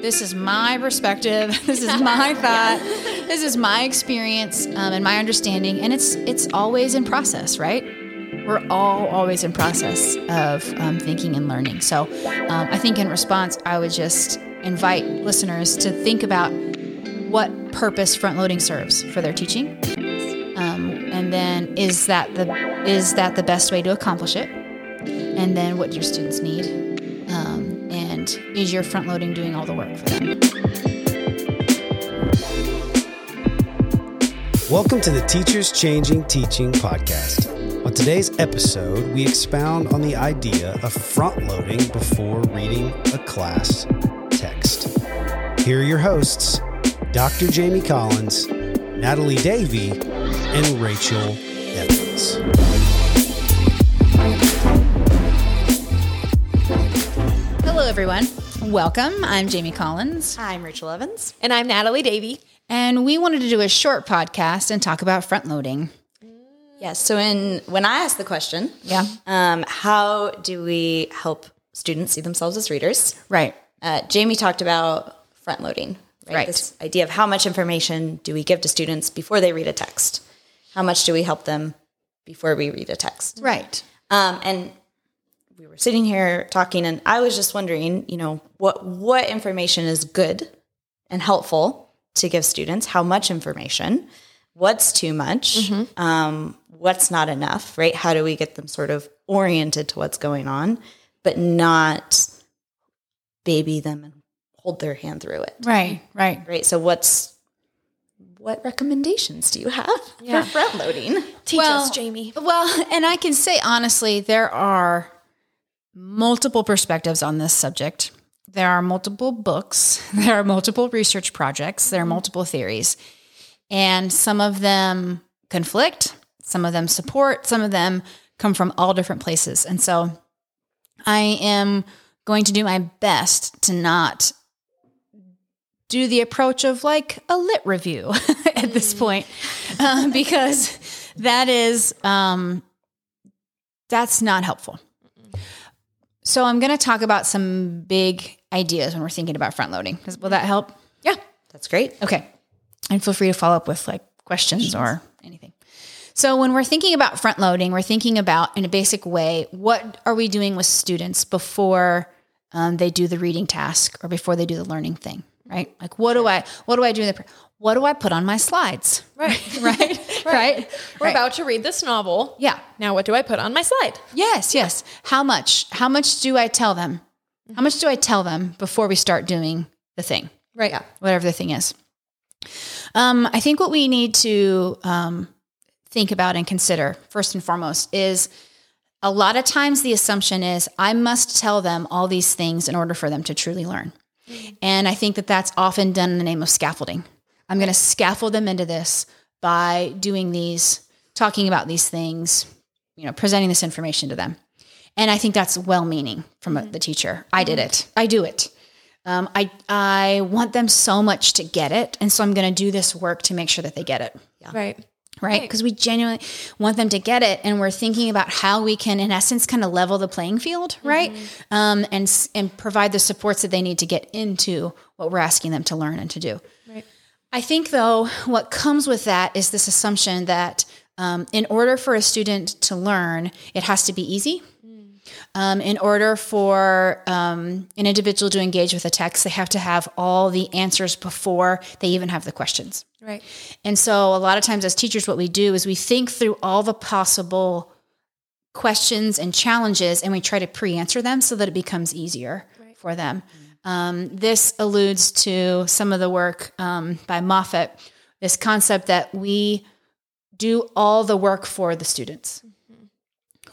This is my perspective. This is my thought. Yeah. This is my experience and my understanding. And it's always in process, right? We're all always in process of thinking and learning. So I think in response, I would just invite listeners to think about what purpose front-loading serves for their teaching. And then is that the best way to accomplish it? And then what do your students need? And is your front loading doing all the work for them? Welcome to the Teachers Changing Teaching Podcast. On today's episode, we expound on the idea of front loading before reading a class text. Here are your hosts, Dr. Jamie Collins, Natalie Davey, and Rachel Evans. Hello, everyone. Welcome. I'm Jamie Collins. I'm Rachel Evans. And I'm Natalie Davey. And we wanted to do a short podcast and talk about front loading. Yes. So when I asked the question, how do we help students see themselves as readers? Right. Jamie talked about front loading, right? This idea of how much information do we give to students before they read a text? How much do we help them before we read a text? Right. And we were sitting here talking, and I was just wondering, what information is good and helpful to give students? How much information? What's too much? Mm-hmm. What's not enough, right? How do we get them sort of oriented to what's going on, but not baby them and hold their hand through it? Right. So what recommendations do you have for front loading? Teach us, Jamie. Well, and I can say, honestly, there are multiple perspectives on this subject. There are multiple books. There are multiple research projects. There are multiple theories. And some of them conflict, some of them support, some of them come from all different places. And so I am going to do my best to not do the approach of like a lit review at this point, because that is, that's not helpful. So I'm going to talk about some big ideas when we're thinking about front loading. Will that help? Yeah, that's great. Okay. And feel free to follow up with like questions or anything. So when we're thinking about front loading, we're thinking about in a basic way, what are we doing with students before they do the reading task or before they do the learning thing, right? Like what do I do? What do I put on my slides? Right. Right. We're about to read this novel. Yeah. Now what do I put on my slide? Yes. How much do I tell them? How much do I tell them before we start doing the thing? Right. Yeah. Whatever the thing is. I think what we need to think about and consider first and foremost is a lot of times the assumption is I must tell them all these things in order for them to truly learn. Mm-hmm. And I think that that's often done in the name of scaffolding. I'm going to scaffold them into this by doing these, talking about these things, presenting this information to them. And I think that's well-meaning from the teacher. I did it. I do it. I want them so much to get it. And so I'm going to do this work to make sure that they get it. Yeah. Right. Because we genuinely want them to get it. And we're thinking about how we can, in essence, kind of level the playing field, right? Mm-hmm. And provide the supports that they need to get into what we're asking them to learn and to do. Right. I think, though, what comes with that is this assumption that in order for a student to learn, it has to be easy. In order for an individual to engage with a text, they have to have all the answers before they even have the questions. Right. And so a lot of times as teachers, what we do is we think through all the possible questions and challenges, and we try to pre-answer them so that it becomes easier for them. This alludes to some of the work by Moffatt, this concept that we do all the work for the students. Mm-hmm.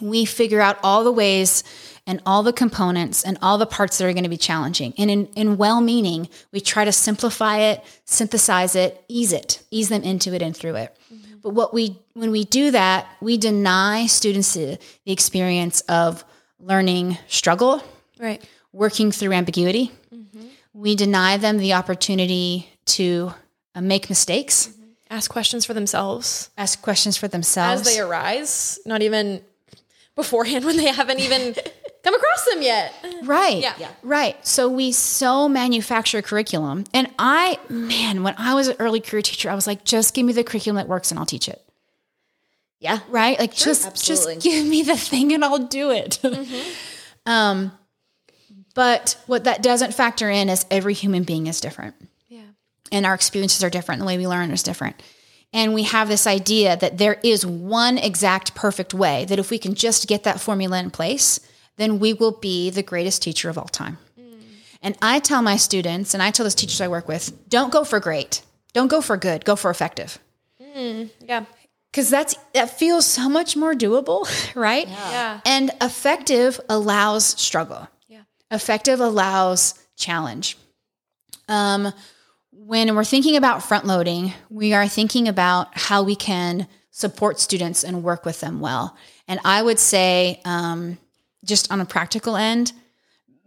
We figure out all the ways and all the components and all the parts that are going to be challenging. And in well-meaning, we try to simplify it, synthesize it, ease them into it and through it. Mm-hmm. But when we do that, we deny students the experience of learning struggle. Right. Working through ambiguity. Mm-hmm. We deny them the opportunity to make mistakes. Mm-hmm. Ask questions for themselves. As they arise, not even beforehand when they haven't even come across them yet. Right. Yeah. Right. So we so manufacture curriculum. And when I was an early career teacher, I was like, just give me the curriculum that works and I'll teach it. Yeah. Right. Like sure, just give me the thing and I'll do it. Mm-hmm. But what that doesn't factor in is every human being is different. Yeah. And our experiences are different. The way we learn is different. And we have this idea that there is one exact perfect way that if we can just get that formula in place, then we will be the greatest teacher of all time. Mm. And I tell my students, and I tell those teachers I work with, don't go for great. Don't go for good. Go for effective. Mm. Yeah. Because that feels so much more doable, right? Yeah. And effective allows struggle. Yeah. Effective allows challenge. When we're thinking about front loading, we are thinking about how we can support students and work with them well. And I would say, just on a practical end,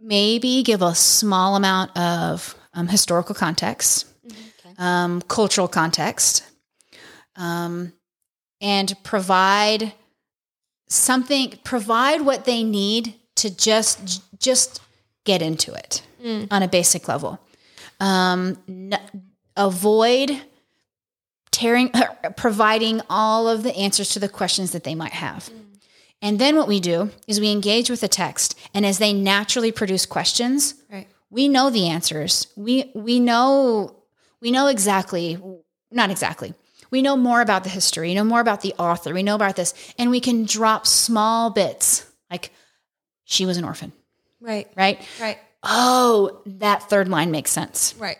maybe give a small amount of historical context, okay. Cultural context, and provide what they need to just get into it on a basic level. Avoid providing all of the answers to the questions that they might have. Mm. And then what we do is we engage with the text, and as they naturally produce questions, right. We know the answers. We know exactly, not exactly. We know more about the history, we know more about the author, we know about this, and we can drop small bits like she was an orphan. Right. Oh, that third line makes sense. Right.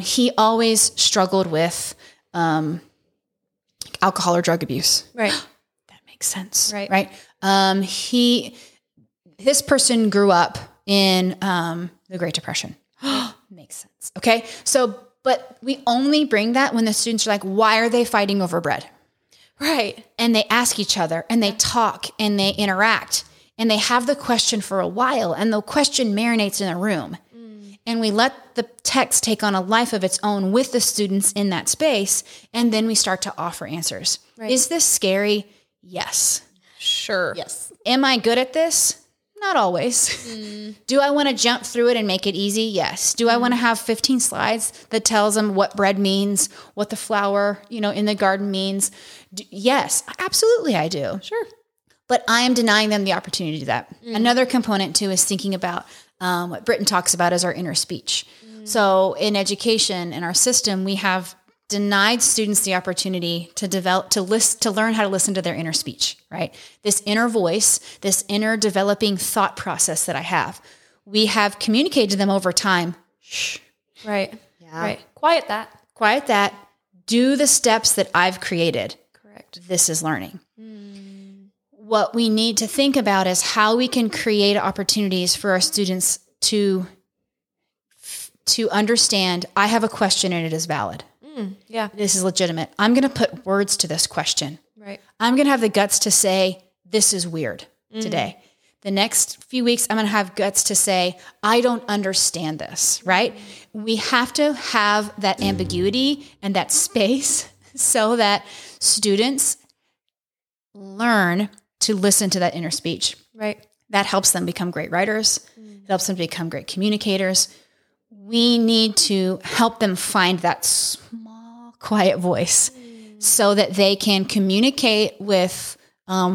He always struggled with alcohol or drug abuse. Right. That makes sense. Right. This person grew up in the Great Depression. Makes sense. Okay. So, but we only bring that when the students are like, why are they fighting over bread? Right. And they ask each other and they talk and they interact. And they have the question for a while, and the question marinates in a room. Mm. And we let the text take on a life of its own with the students in that space, and then we start to offer answers. Right. Is this scary? Yes. Sure. Yes. Am I good at this? Not always. Mm. Do I want to jump through it and make it easy? Yes. Do I want to have 15 slides that tells them what bread means, what the flower, in the garden means? Yes, absolutely I do. Sure. But I am denying them the opportunity to do that. Mm. Another component, too, is thinking about what Britton talks about as our inner speech. Mm. So in education, in our system, we have denied students the opportunity to develop, to learn how to listen to their inner speech, right? This inner voice, this inner developing thought process that I have. We have communicated to them over time. Shh. Right. Yeah. Right. Quiet that. Do the steps that I've created. Correct. This is learning. Mm. What we need to think about is how we can create opportunities for our students to understand, I have a question and it is valid. Mm, yeah. This is legitimate. I'm going to put words to this question. Right. I'm going to have the guts to say, this is weird today. The next few weeks, I'm going to have guts to say, I don't understand this, right? We have to have that ambiguity and that space so that students learn to listen to that inner speech. Right. That helps them become great writers. Mm. It helps them become great communicators. We need to help them find that small, quiet voice so that they can communicate with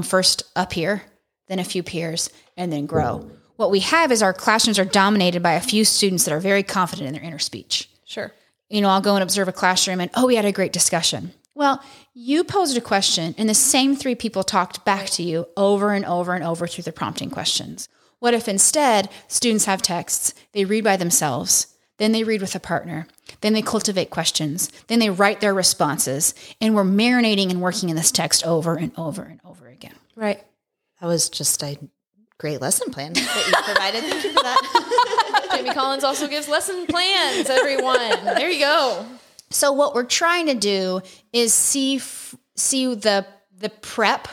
first a peer, then a few peers, and then grow. What we have is our classrooms are dominated by a few students that are very confident in their inner speech. Sure. I'll go and observe a classroom and, we had a great discussion. Well, you posed a question and the same three people talked back to you over and over and over through the prompting questions. What if instead students have texts, they read by themselves, then they read with a partner, then they cultivate questions, then they write their responses, and we're marinating and working in this text over and over and over again. Right. That was just a great lesson plan that you provided. Thank you for that. Jamie Collins also gives lesson plans, everyone. There you go. So what we're trying to do is see the prep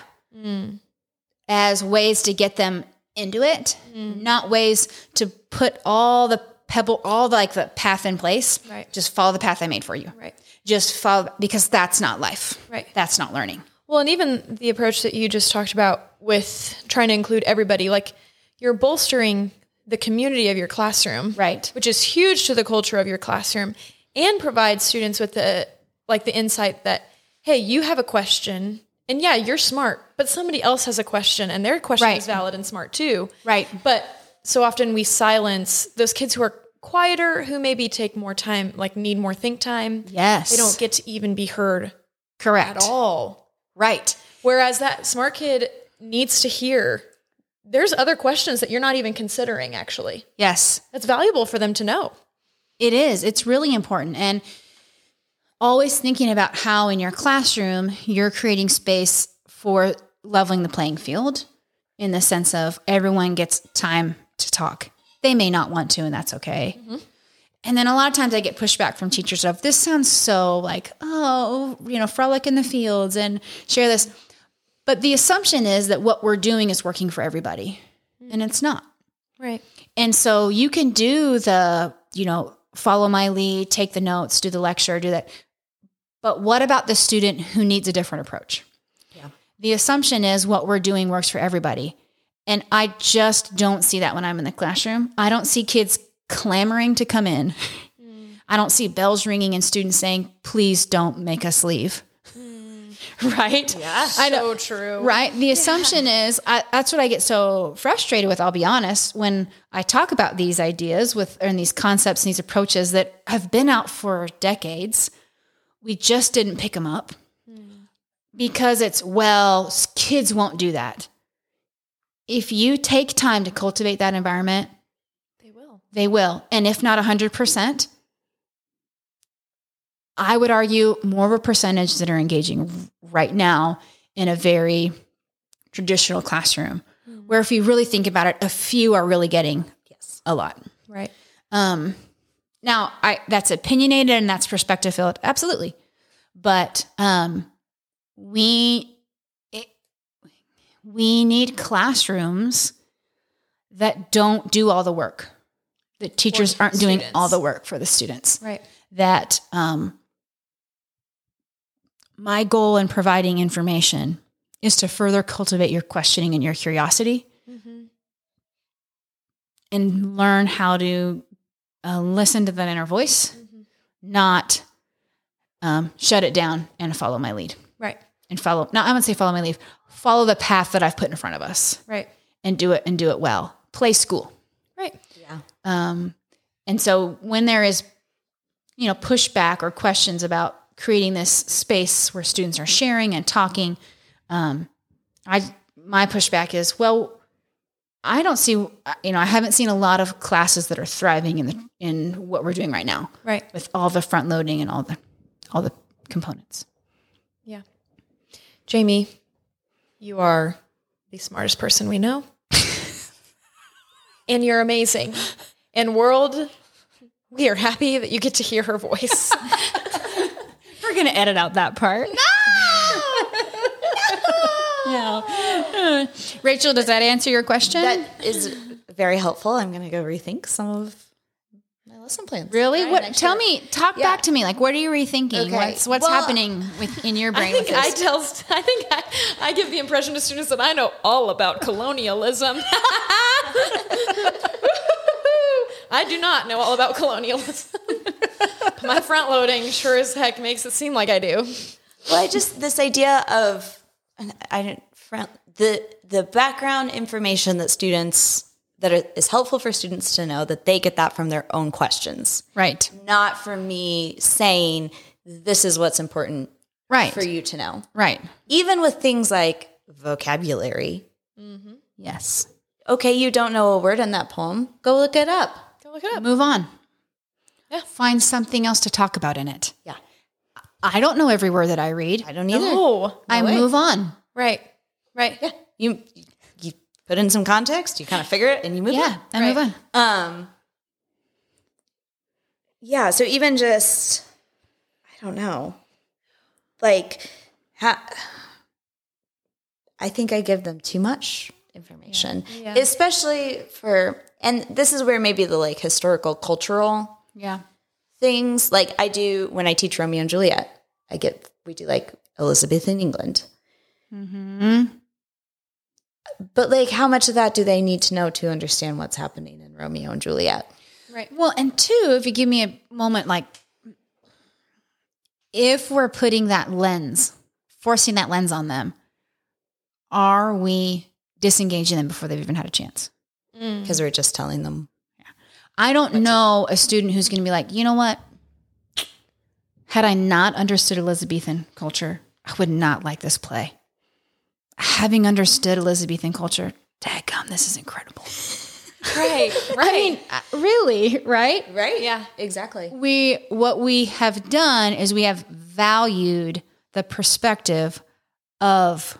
as ways to get them into it, not ways to put all the the path in place. Right. Just follow the path I made for you. Right. Just follow, because that's not life. Right. That's not learning. Well, and even the approach that you just talked about with trying to include everybody, like you're bolstering the community of your classroom, right? Which is huge to the culture of your classroom, and provides students with the insight that, hey, you have a question and yeah, you're smart, but somebody else has a question and their question is valid and smart too. Right. But so often we silence those kids who are quieter, who maybe take more time, like need more think time. Yes. They don't get to even be heard. Correct. At all. Right. Whereas that smart kid needs to hear there's other questions that you're not even considering, actually. Yes. That's valuable for them to know. It is. It's really important. And always thinking about how in your classroom, you're creating space for leveling the playing field in the sense of everyone gets time to talk. They may not want to, and that's okay. Mm-hmm. And then a lot of times I get pushback from teachers of, this sounds so like, frolic in the fields and share this. But the assumption is that what we're doing is working for everybody, and it's not. Right. And so you can do the, follow my lead, take the notes, do the lecture, do that. But what about the student who needs a different approach? Yeah. The assumption is what we're doing works for everybody. And I just don't see that when I'm in the classroom. I don't see kids clamoring to come in. Mm. I don't see bells ringing and students saying, please don't make us leave. Mm. Right? Yeah, I know. So true. Right? The assumption is, that's what I get so frustrated with, I'll be honest, when I talk about these ideas and these concepts and these approaches that have been out for decades. We just didn't pick them up because it's, kids won't do that. If you take time to cultivate that environment, they will. And if not 100%, I would argue more of a percentage that are engaging right now in a very traditional classroom, where if you really think about it, a few are really getting a lot. Right. Now that's opinionated and that's perspective filled. Absolutely. But we need classrooms that don't do all the work. That teachers aren't doing all the work for the students. Right. That my goal in providing information is to further cultivate your questioning and your curiosity, and learn how to listen to that inner voice, not shut it down and follow my lead. Right. And follow the path that I've put in front of us. Right. And do it well. Play school. Right. Yeah. And so when there is, pushback or questions about creating this space where students are sharing and talking, my pushback is, I don't see, I haven't seen a lot of classes that are thriving in what we're doing right now. Right. With all the front loading and all the components. Yeah. Jamie, you are the smartest person we know. And you're amazing. And world, we are happy that you get to hear her voice. We're going to edit out that part. No! Rachel, does that answer your question? That is very helpful. I'm going to go rethink some of my lesson plans. Really? Right, what? Talk back to me. Like, what are you rethinking? Okay. What's happening in your brain? I give the impression to students that I know all about colonialism. I do not know all about colonialism. My front loading sure as heck makes it seem like I do. Well, this idea of the background information that students, that is helpful for students to know that they get that from their own questions. Right. Not from me saying, this is what's important for you to know. Right. Even with things like vocabulary. Mm-hmm. Yes. Okay, you don't know a word in that poem. Go look it up. Move on. Yeah. Find something else to talk about in it. Yeah. I don't know every word that I read. I don't either. No I way. Move on. Right. Right. Yeah. You put in some context, you kind of figure it, and you move on. Yeah, I move on. Yeah, so even just, I don't know, like, I think I give them too much information, especially for, and this is where maybe the like historical cultural things, like I do when I teach Romeo and Juliet, we do like Elizabeth in England. Mm-hmm. But like, how much of that do they need to know to understand what's happening in Romeo and Juliet? Right. Well, and two, if you give me a moment, like if we're putting that lens, forcing that lens on them, are we disengaging them before they've even had a chance? Because we're just telling them. Yeah. I don't know a student who's going to be like, you know what? Had I not understood Elizabethan culture, I would not like this play. Having understood Elizabethan culture, dadgum, this is incredible. Right. I mean, really, right? Right. Yeah, exactly. What we have done is we have valued the perspective of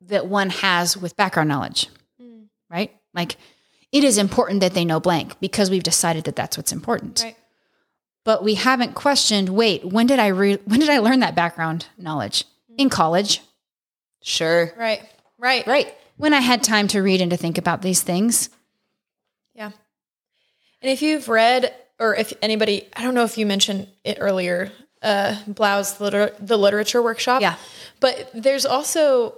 that one has with background knowledge, right? Like, it is important that they know blank because we've decided that that's what's important. Right. But we haven't questioned, wait, when did I learn that background knowledge? In college. Sure. Right. When I had time to read and to think about these things. Yeah. And if you've read, or if anybody, I don't know if you mentioned it earlier, Blau's the literature workshop. Yeah. But there's also,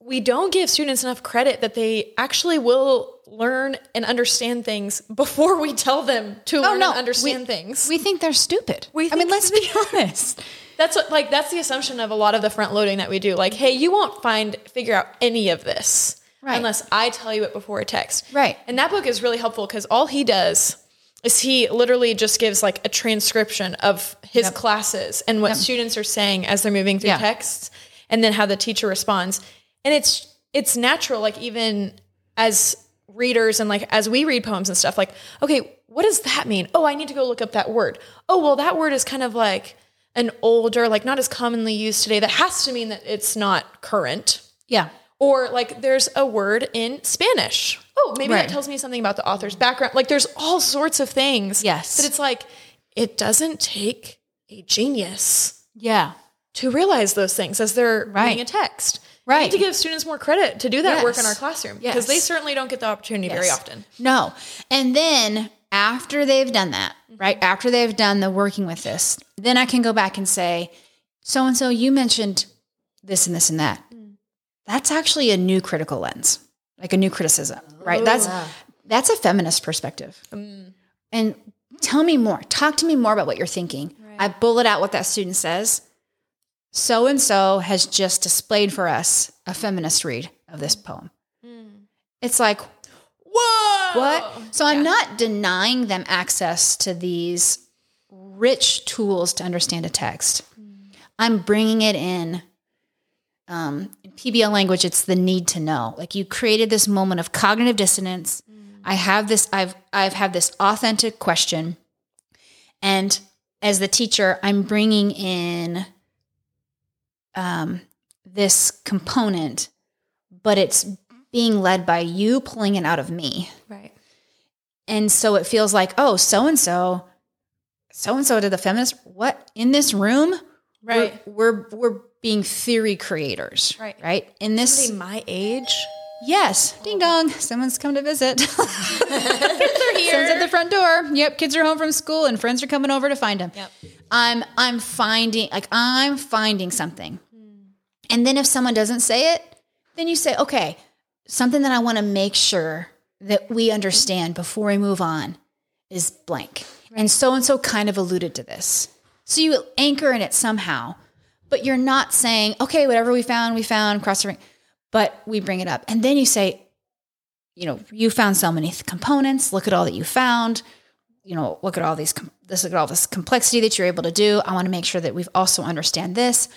we don't give students enough credit that they actually will learn and understand things before we tell them to and understand things. We think they're stupid. Let's be honest. That's the assumption of a lot of the front loading that we do. Like, hey, you won't figure out any of this unless I tell you it before a text. Right. And that book is really helpful because all he does is he literally just gives like a transcription of his classes and what students are saying as they're moving through texts and then how the teacher responds. And it's natural, like even as readers and like as we read poems and stuff, like, okay, what does that mean? Oh, I need to go look up that word. Oh, well, that word is kind of like an older, like not as commonly used today. That has to mean that it's not current. Yeah. Or like there's a word in Spanish. Oh, maybe that tells me something about the author's background. Like there's all sorts of things. Yes. But it's like, it doesn't take a genius. Yeah. To realize those things as they're reading a text. Right. We need to give students more credit to do that work in our classroom because they certainly don't get the opportunity very often. No. And then after they've done that, right, after they've done the working with this, then I can go back and say, so-and-so, you mentioned this and this and that. That's actually a new critical lens, like a new criticism, right? Ooh, that's a feminist perspective. And tell me more. Talk to me more about what you're thinking. Right. I bullet out what that student says. So-and-so has just displayed for us a feminist read of this poem. It's like, whoa! What? So I'm not denying them access to these rich tools to understand a text. I'm bringing it in. In PBL language, it's the need to know. Like you created this moment of cognitive dissonance. I've had this authentic question. And as the teacher, I'm bringing in this component, but it's being led by you pulling it out of me. Right. And so it feels like, oh, so-and-so did the feminist, what in this room? Right. We're being theory creators. Right. Right. In this somebody my age. Yes. Ding dong. Someone's come to visit. Kids are here. Someone's at the front door. Yep. Kids are home from school and friends are coming over to find them. Yep. I'm finding something. And then if someone doesn't say it, then you say, okay, something that I want to make sure that we understand before we move on is blank. Right. And so kind of alluded to this. So you anchor in it somehow, but you're not saying, okay, whatever we found, cross the ring, but we bring it up. And then you say, you know, you found so many components. Look at all that you found. You know, look at all this complexity that you're able to do. I want to make sure that we've also understand this.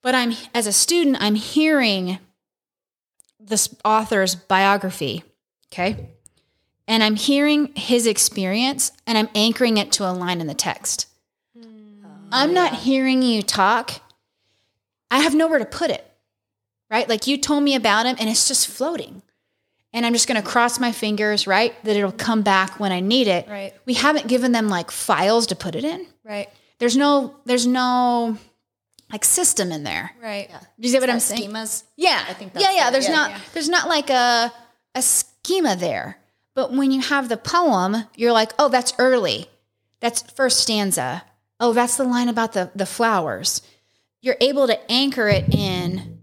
But as a student, I'm hearing this author's biography, okay? And I'm hearing his experience, and I'm anchoring it to a line in the text. I'm not hearing you talk. I have nowhere to put it, right? Like you told me about him, and it's just floating. And I'm just going to cross my fingers, right, that it'll come back when I need it. Right. We haven't given them like files to put it in. Right. There's no like system in there. Right. Yeah. Do you see what I'm saying? Schemas. Yeah. I think that's there's not like a schema there. But when you have the poem, you're like, oh, that's early. That's first stanza. Oh, that's the line about the flowers. You're able to anchor it in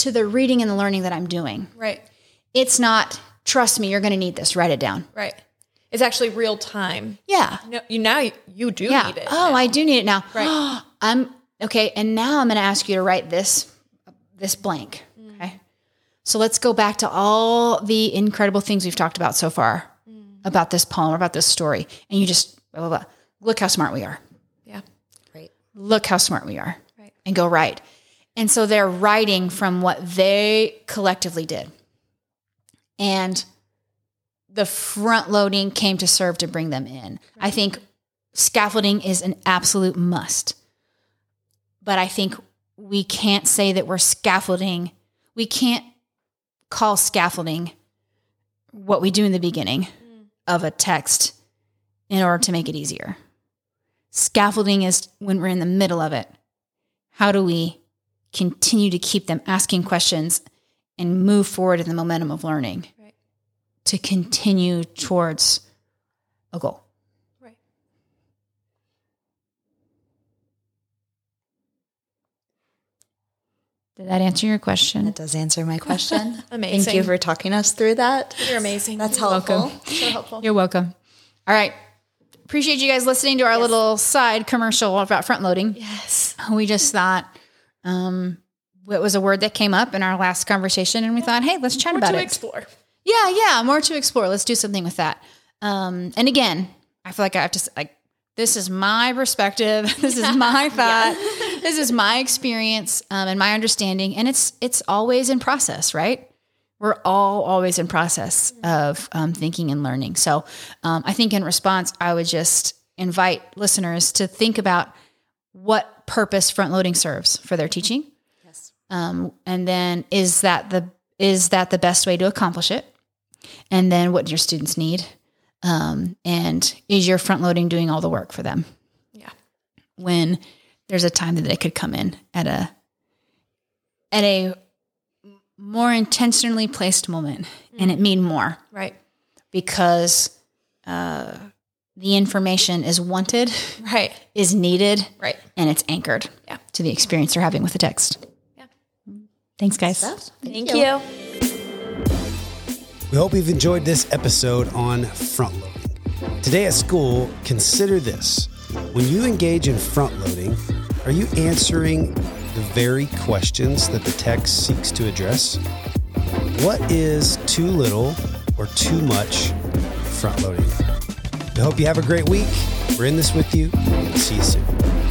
to the reading and the learning that I'm doing. Right. It's not, trust me, you're going to need this. Write it down. Right. It's actually real time. Yeah. No, you need it. Oh, now. I do need it now. Right. And now I'm going to ask you to write this blank. Mm. Okay. So let's go back to all the incredible things we've talked about so far about this poem, about this story. And you just, blah, blah, blah. Look how smart we are. Yeah. Great. Look how smart we are. Right. And go write. And so they're writing from what they collectively did. And the front loading came to serve to bring them in. Right. I think scaffolding is an absolute must. But I think we can't say that we're scaffolding. We can't call scaffolding what we do in the beginning of a text in order to make it easier. Scaffolding is when we're in the middle of it. How do we continue to keep them asking questions and move forward in the momentum of learning to continue towards a goal? Right. Did that answer your question? It does answer my question. Amazing. Thank you for talking us through that. You're amazing. That's helpful. Welcome. So helpful. You're welcome. All right. Appreciate you guys listening to our little side commercial about front loading. Yes. We just thought, it was a word that came up in our last conversation, and we thought, hey, let's chat about it. More to explore. Yeah, more to explore. Let's do something with that. And again, I feel like I have to, this is my perspective. This is my thought. Yeah. This is my experience and my understanding. And it's always in process, right? We're always in process of thinking and learning. So I think in response, I would just invite listeners to think about what purpose front loading serves for their teaching. And then is that the best way to accomplish it? And then what do your students need? And is your front loading doing all the work for them? Yeah. When there's a time that they could come in at a more intentionally placed moment and it mean more. Right. Because, the information is wanted, right. Is needed. Right. And it's anchored to the experience they're having with the text. Thanks, guys. Thank you. We hope you've enjoyed this episode on front loading. Today at school, consider this. When you engage in front loading, are you answering the very questions that the text seeks to address? What is too little or too much front loading? We hope you have a great week. We're in this with you. We'll see you soon.